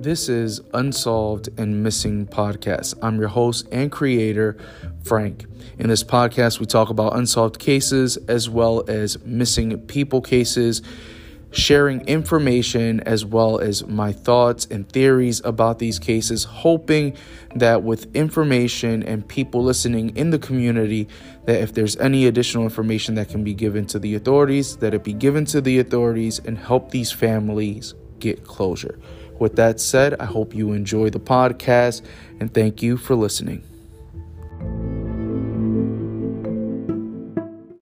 This is Unsolved and Missing Podcast. I'm your host and creator, Frank. In this podcast, we talk about unsolved cases as well as missing people cases, sharing information as well as my thoughts and theories about these cases, hoping that with information and people listening in the community, that if there's any additional information that can be given to the authorities, that it be given to the authorities and help these families get closure. With that said, I hope you enjoy the podcast and thank you for listening.